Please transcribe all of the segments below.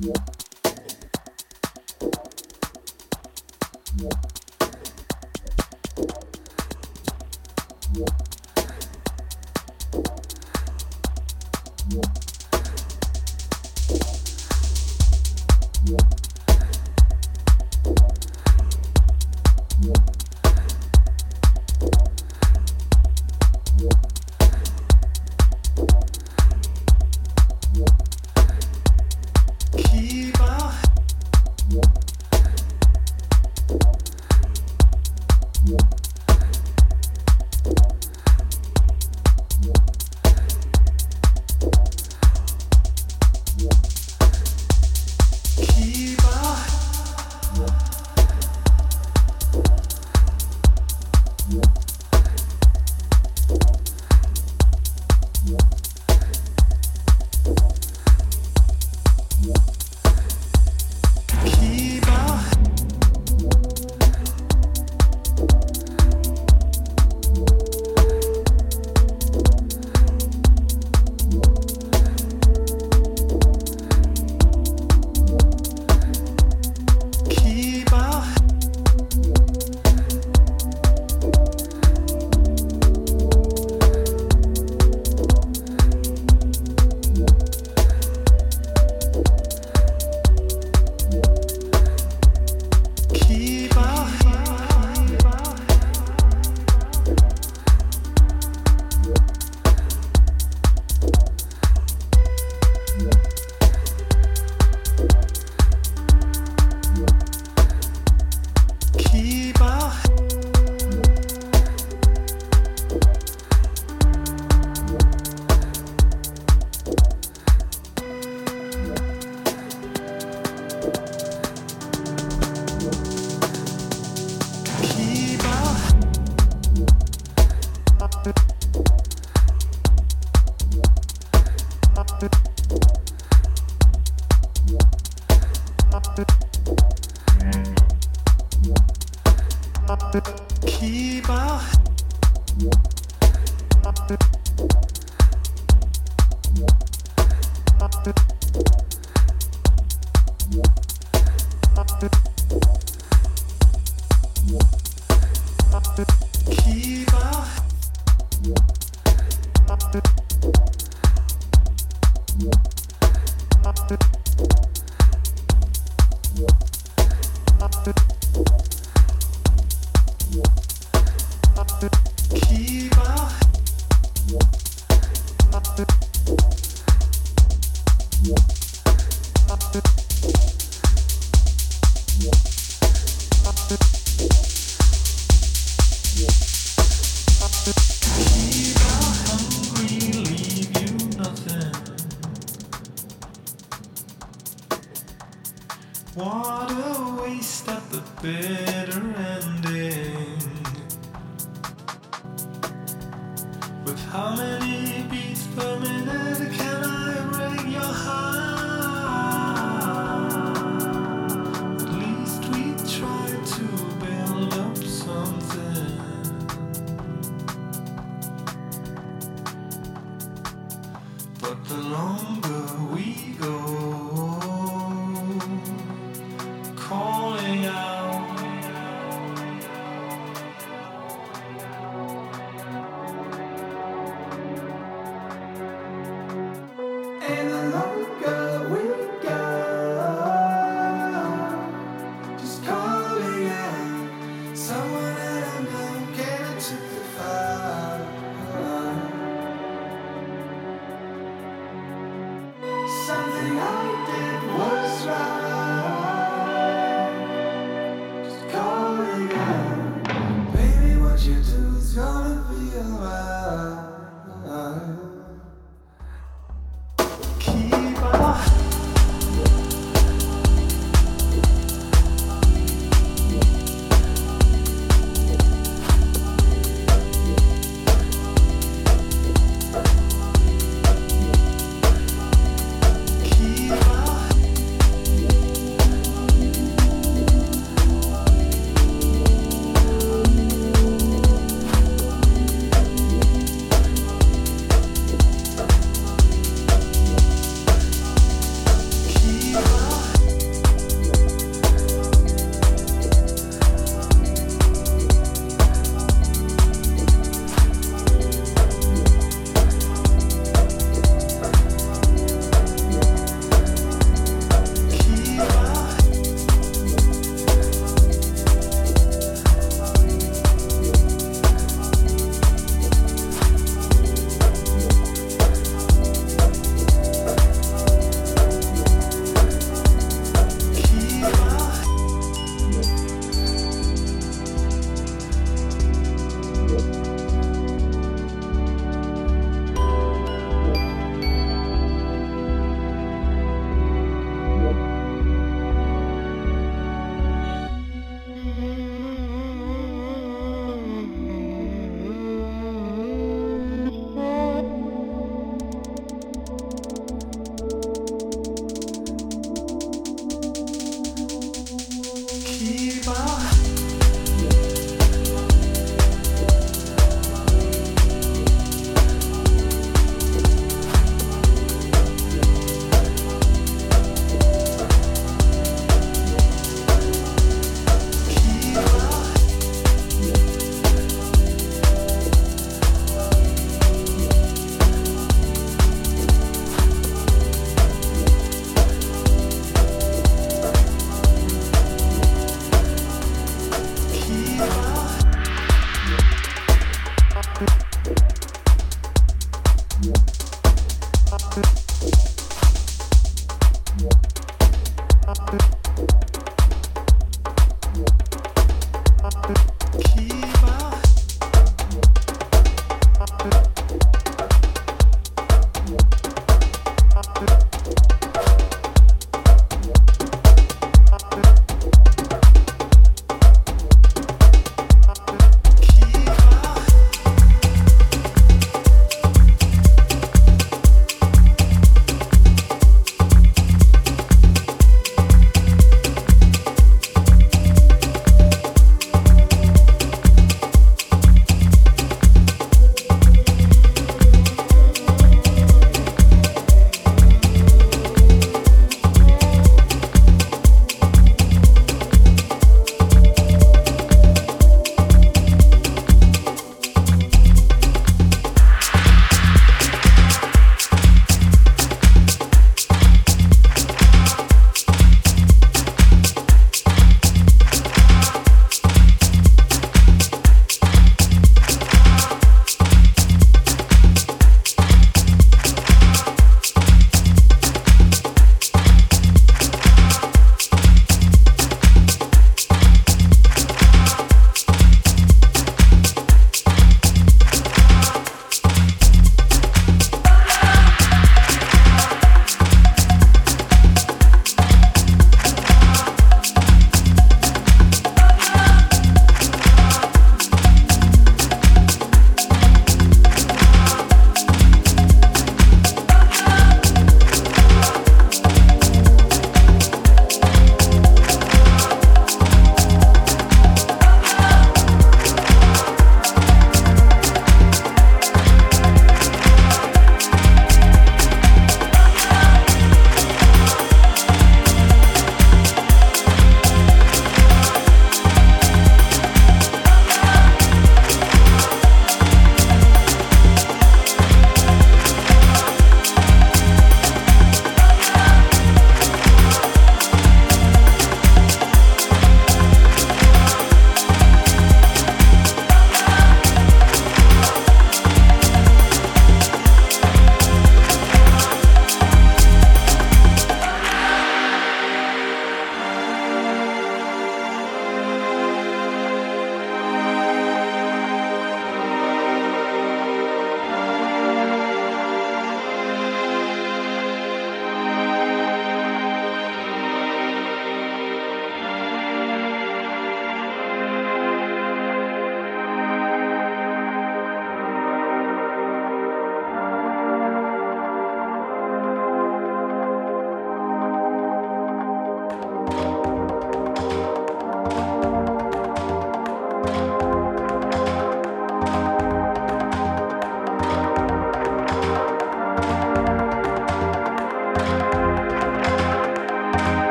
Something else.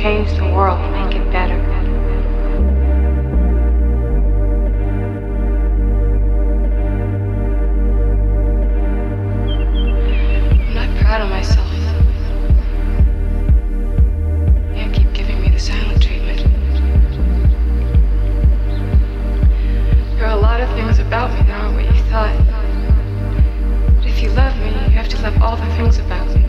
change the world, make it better. I'm not proud of myself. You keep giving me the silent treatment. There are a lot of things about me that aren't what you thought. But if you love me, you have to love all the things about me.